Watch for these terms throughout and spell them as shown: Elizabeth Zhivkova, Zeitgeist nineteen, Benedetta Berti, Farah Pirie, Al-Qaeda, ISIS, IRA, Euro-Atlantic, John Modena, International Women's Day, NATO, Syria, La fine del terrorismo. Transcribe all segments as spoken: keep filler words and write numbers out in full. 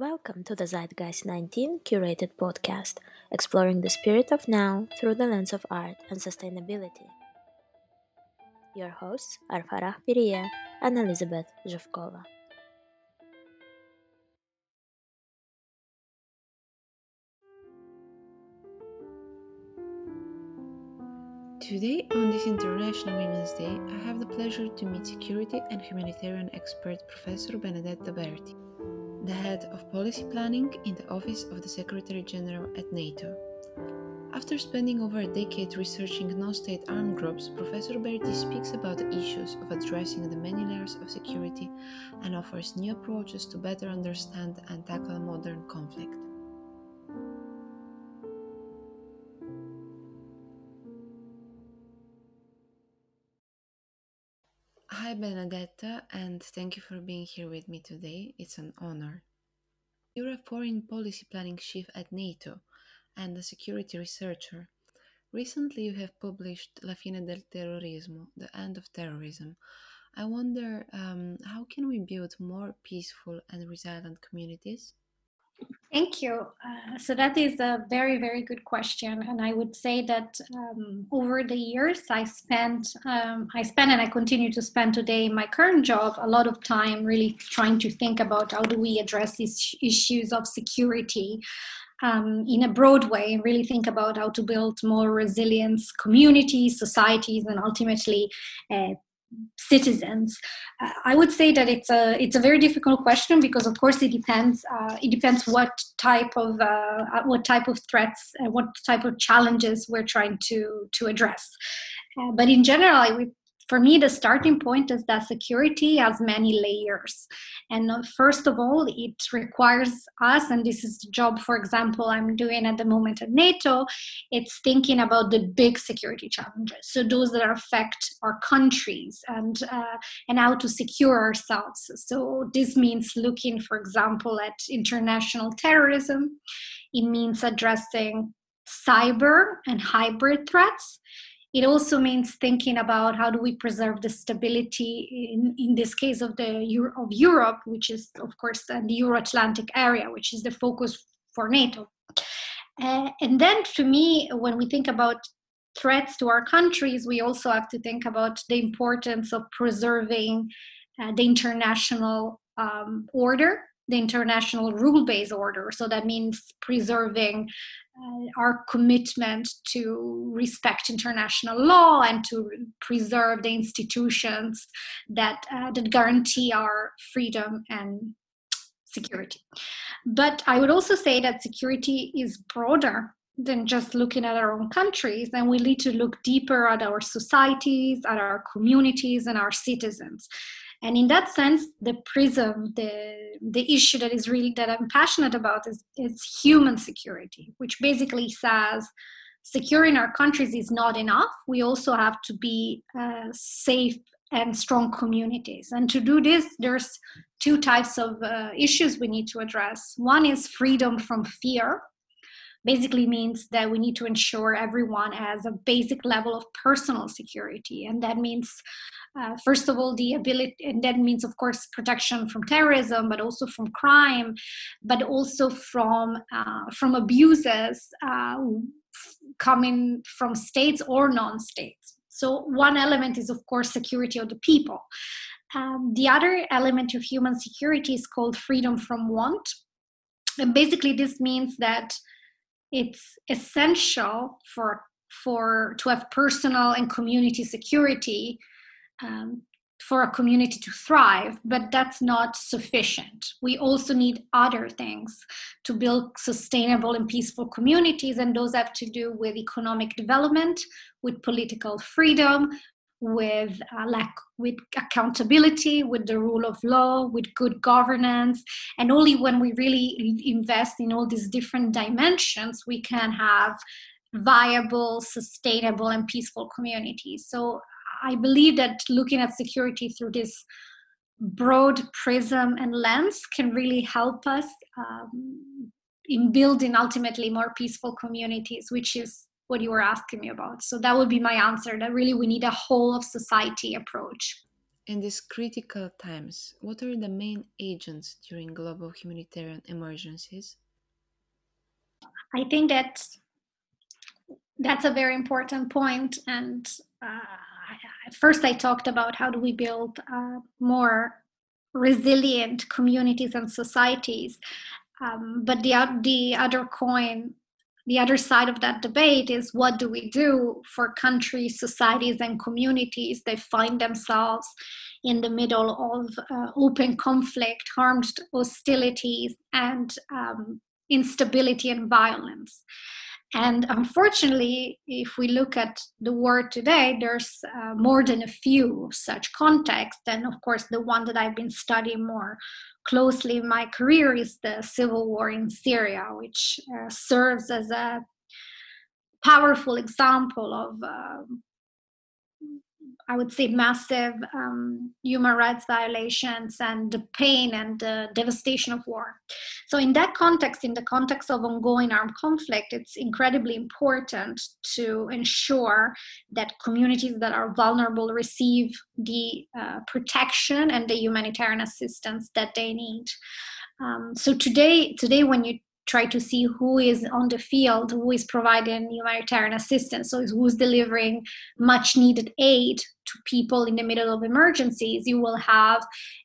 Welcome to the Zeitgeist nineteen curated podcast, exploring the spirit of now through the lens of art and sustainability. Your hosts are Farah Pirie and Elizabeth Zhivkova. Today, on this International Women's Day, I have the pleasure to meet security and humanitarian expert Professor Benedetta Berti, the head of policy planning in the office of the Secretary General at NATO. After spending over a decade researching non-state armed groups, Professor Berti speaks about the issues of addressing the many layers of security and offers new approaches to better understand and tackle modern conflict. Hi Benedetta, and thank you for being here with me today. It's an honor. You're a foreign policy planning chief at NATO and a security researcher. Recently you have published La fine del terrorismo, The End of Terrorism. I wonder, um, how can we build more peaceful and resilient communities? Thank you. Uh, so that is a very, very good question. And I would say that um, over the years I spent, um, I spent and I continue to spend today in my current job, a lot of time really trying to think about how do we address these issues of security um, in a broad way, and really think about how to build more resilience, communities, societies, and ultimately uh, citizens. Uh, I would say that it's a it's a very difficult question because, of course, it depends. Uh, it depends what type of uh, what type of threats and what type of challenges we're trying to to address. Uh, but in general, I would. For me, the starting point is that security has many layers. And first of all, it requires us, and this is the job, for example, I'm doing at the moment at NATO, it's thinking about the big security challenges. So those that affect our countries and, uh, and how to secure ourselves. So this means looking, for example, at international terrorism. It means addressing cyber and hybrid threats. It also means thinking about how do we preserve the stability, in, in this case of the Euro, of Europe, which is, of course, the Euro-Atlantic area, which is the focus for NATO. Uh, and then, to me, when we think about threats to our countries, we also have to think about the importance of preserving uh, the international um, order, the international rule-based order. So that means preserving uh, our commitment to respect international law and to preserve the institutions that uh, that guarantee our freedom and security. But I would also say that security is broader than just looking at our own countries, and we need to look deeper at our societies, at our communities, and our citizens. And in that sense, the prism, the the issue that is really that I'm passionate about is, is human security, which basically says securing our countries is not enough. We also have to be uh, safe and strong communities. And to do this, there's two types of uh, issues we need to address. One is freedom from fear. Basically means that we need to ensure everyone has a basic level of personal security. And that means, uh, first of all, the ability, and that means, of course, protection from terrorism, but also from crime, but also from, uh, from abuses uh, coming from states or non-states. So one element is, of course, security of the people. Um, the other element of human security is called freedom from want. And basically this means that it's essential for for to have personal and community security um, for a community to thrive, but that's not sufficient. We also need other things to build sustainable and peaceful communities, and those have to do with economic development, with political freedom, with uh, lack, with accountability, with the rule of law, with good governance. And only when we really invest in all these different dimensions, we can have viable, sustainable, and peaceful communities. So I believe that looking at security through this broad prism and lens can really help us um, in building ultimately more peaceful communities, which is what you were asking me about. So that would be my answer, that really we need a whole of society approach. In these critical times, what are the main agents during global humanitarian emergencies? I think that that's a very important point. And uh, first I talked about how do we build uh, more resilient communities and societies. Um, but the, the other coin, the other side of that debate is what do we do for countries, societies, and communities that find themselves in the middle of uh, open conflict, armed hostilities, and um, instability and violence. And unfortunately, if we look at the world today, there's uh, more than a few such contexts. And of course, the one that I've been studying more closely in my career is the civil war in Syria, which uh, serves as a powerful example of, uh, I would say, massive um, human rights violations and the pain and the devastation of war. So in that context, in the context of ongoing armed conflict, it's incredibly important to ensure that communities that are vulnerable receive the uh, protection and the humanitarian assistance that they need. Um, so today, today when you try to see who is on the field, who is providing humanitarian assistance, so who's delivering much needed aid to people in the middle of emergencies, you will have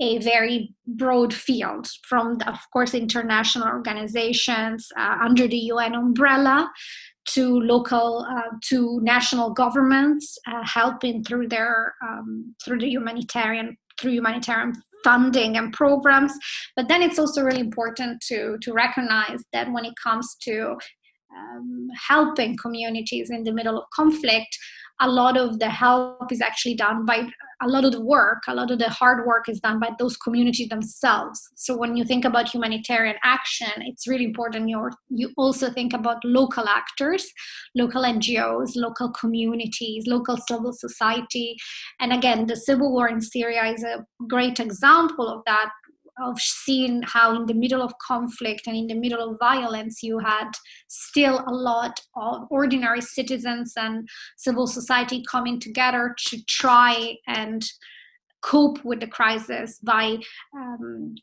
a very broad field from, the, of course, international organizations uh, under the U N umbrella to local, uh, to national governments uh, helping through their, um, through the humanitarian, through humanitarian funding and programs. But then it's also really important to, to recognize that when it comes to um, helping communities in the middle of conflict, a lot of the help is actually done by, a lot of the work, a lot of the hard work is done by those communities themselves. So when you think about humanitarian action, it's really important you you also think about local actors, local N G Os, local communities, local civil society. And again, the civil war in Syria is a great example of that, of seeing how in the middle of conflict and in the middle of violence, you had still a lot of ordinary citizens and civil society coming together to try and cope with the crisis by um,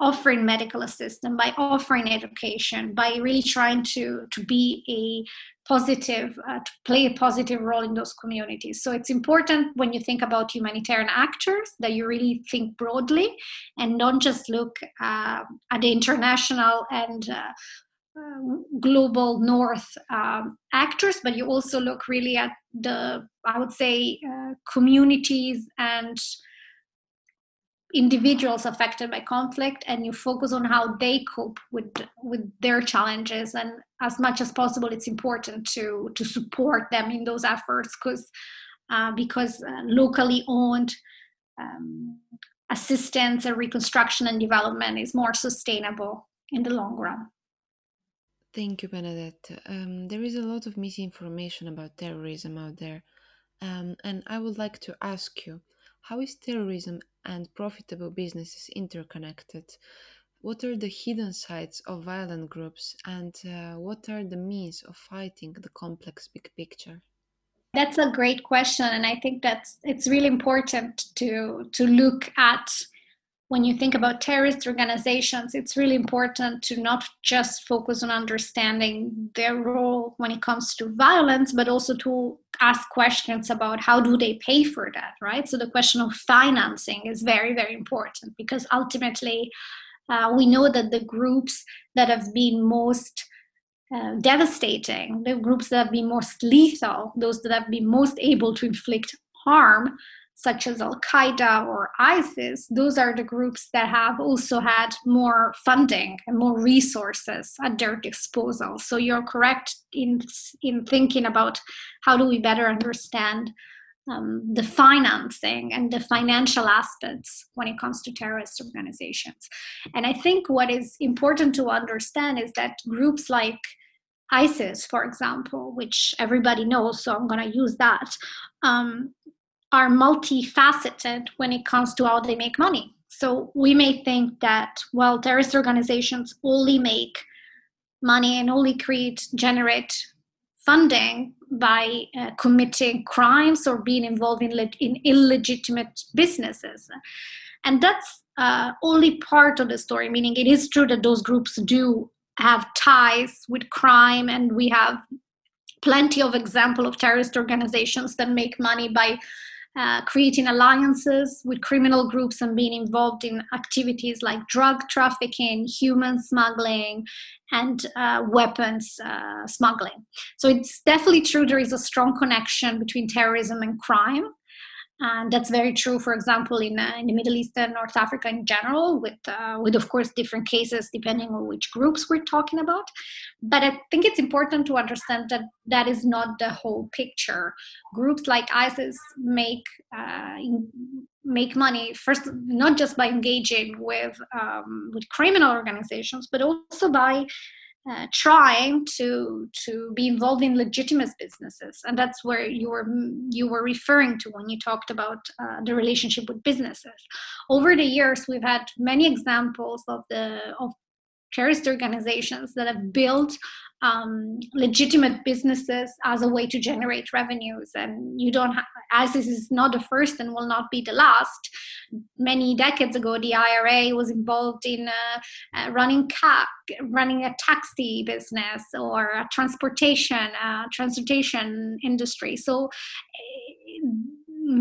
offering medical assistance, by offering education, by really trying to, to be a positive, uh, to play a positive role in those communities. So it's important when you think about humanitarian actors that you really think broadly and don't just look uh, at the international and uh, uh, global north um, actors, but you also look really at the, I would say, uh, communities and individuals affected by conflict, and you focus on how they cope with with their challenges. And as much as possible, it's important to to support them in those efforts, because uh, because uh, locally owned um, assistance and reconstruction and development is more sustainable in the long run. Thank you, Benedetta. Um, there is a lot of misinformation about terrorism out there, um, and I would like to ask you, how is terrorism and profitable businesses interconnected? What are the hidden sides of violent groups, and uh, what are the means of fighting the complex big picture? That's a great question, and I think that's it's really important to to look at. When you think about terrorist organizations, it's really important to not just focus on understanding their role when it comes to violence, but also to ask questions about how do they pay for that, right? So the question of financing is very, very important, because ultimately uh, we know that the groups that have been most Uh, devastating, the groups that have been most lethal, those that have been most able to inflict harm, such as Al-Qaeda or ISIS, those are the groups that have also had more funding and more resources at their disposal. So you're correct in, in thinking about how do we better understand um, the financing and the financial aspects when it comes to terrorist organizations. And I think what is important to understand is that groups like ISIS, for example, which everybody knows, so I'm going to use that, um, are multifaceted when it comes to how they make money. So we may think that, well, terrorist organizations only make money and only create, generate funding by uh, committing crimes or being involved in, leg- in illegitimate businesses. And that's uh, only part of the story, meaning it is true that those groups do have ties with crime, and we have plenty of examples of terrorist organizations that make money by Uh, creating alliances with criminal groups and being involved in activities like drug trafficking, human smuggling, and uh, weapons uh, smuggling. So it's definitely true there is a strong connection between terrorism and crime. And that's very true, for example, in, uh, in the Middle East and North Africa in general, with, uh, with, of course, different cases depending on which groups we're talking about. But I think it's important to understand that that is not the whole picture. Groups like ISIS make uh, make money, first, not just by engaging with, um, with criminal organizations, but also by Uh, trying to to be involved in legitimate businesses, and that's where you were you were referring to when you talked about uh, the relationship with businesses. Over the years, we've had many examples of the of terrorist organizations that have built um, legitimate businesses as a way to generate revenues. And you don't have, ISIS is not the first and will not be the last. Many decades ago, the I R A was involved in uh, uh, running ca- running a taxi business or a transportation uh, transportation industry. So uh,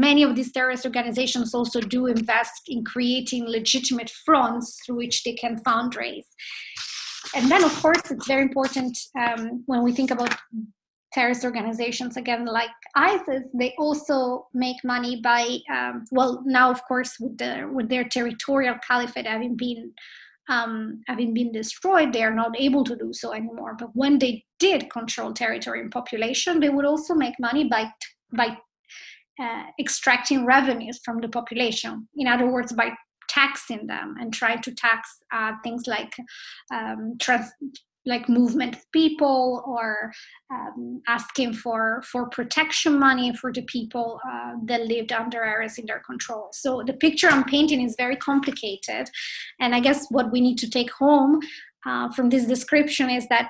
many of these terrorist organizations also do invest in creating legitimate fronts through which they can fundraise. And then, of course, it's very important um, when we think about terrorist organizations, again, like ISIS, they also make money by, um, well, now, of course, with, the, with their territorial caliphate having been um, having been destroyed, they are not able to do so anymore. But when they did control territory and population, they would also make money by by Uh, extracting revenues from the population, in other words, by taxing them and trying to tax uh, things like um, trans, like movement of people, or um, asking for for protection money for the people uh, that lived under areas in their control. So the picture I'm painting is very complicated, and I guess what we need to take home uh, from this description is that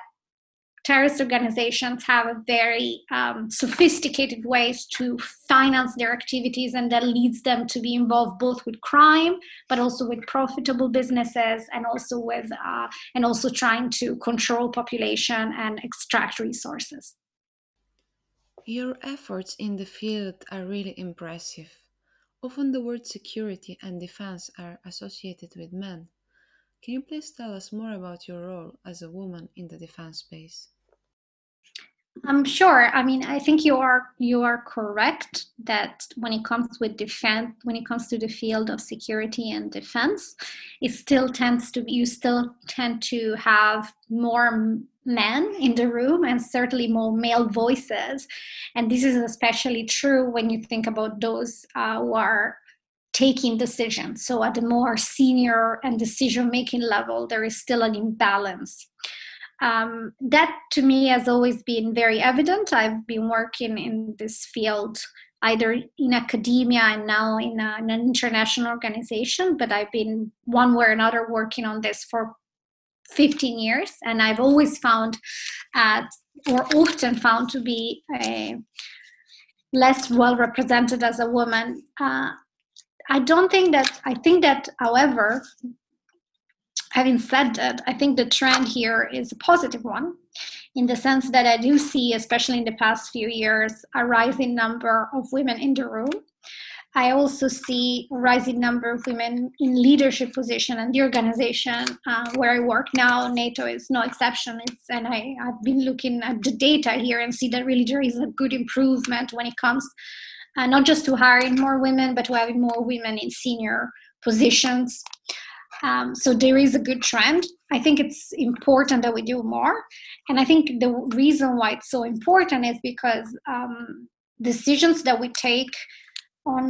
terrorist organizations have a very um, sophisticated ways to finance their activities, and that leads them to be involved both with crime, but also with profitable businesses, and also with uh, and also trying to control population and extract resources. Your efforts in the field are really impressive. Often the words security and defense are associated with men. Can you please tell us more about your role as a woman in the defense space? I'm sure. I mean, I think you are you are correct that when it comes with defense, when it comes to the field of security and defense, it still tends to you still tend to have more men in the room, and certainly more male voices. And this is especially true when you think about those uh, who are taking decisions. So at the more senior and decision-making level, there is still an imbalance. Um, that to me has always been very evident. I've been working in this field, either in academia and now in, a, in an international organization, but I've been one way or another working on this for fifteen years. And I've always found, uh, or often found to be a less well represented as a woman. Uh, I don't think that, I think that, however, having said that, I think the trend here is a positive one, in the sense that I do see, especially in the past few years, a rising number of women in the room. I also see a rising number of women in leadership position, and the organization uh, where I work now, NATO, is no exception. It's, and I, I've been looking at the data here and see that really there is a good improvement when it comes Uh, not just to hiring more women, but to having more women in senior positions. Um, so there is a good trend. I think it's important that we do more. And I think the reason why it's so important is because um, decisions that we take on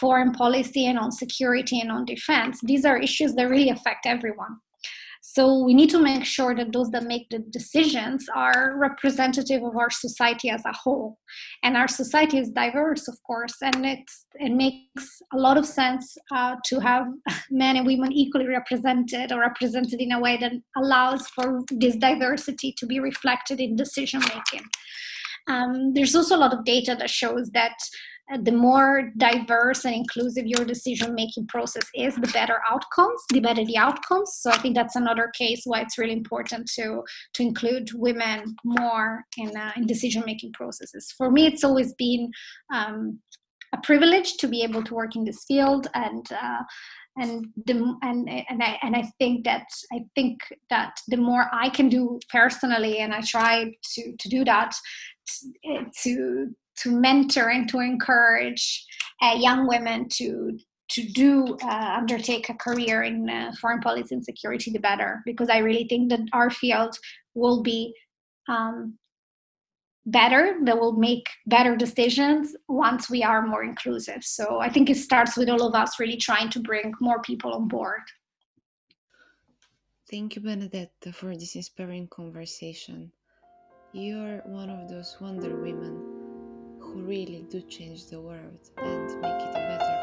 foreign policy and on security and on defense, these are issues that really affect everyone. So we need to make sure that those that make the decisions are representative of our society as a whole. And our society is diverse, of course, and it's, it makes a lot of sense uh, to have men and women equally represented, or represented in a way that allows for this diversity to be reflected in decision making. Um, there's also a lot of data that shows that uh, the more diverse and inclusive your decision-making process is, the better outcomes, the better the outcomes. So I think that's another case why it's really important to, to include women more in, uh, in decision-making processes. For me, it's always been um, a privilege to be able to work in this field, and uh, and the, and and I and I think that I think that the more I can do personally, and I try to to do that, to to mentor and to encourage uh, young women to to do uh, undertake a career in uh, foreign policy and security, the better, because I really think that our field will be um, better, that will make better decisions once we are more inclusive. So I think it starts with all of us really trying to bring more people on board. Thank you, Benedetta, for this inspiring conversation. You're one of those wonder women who really do change the world and make it better.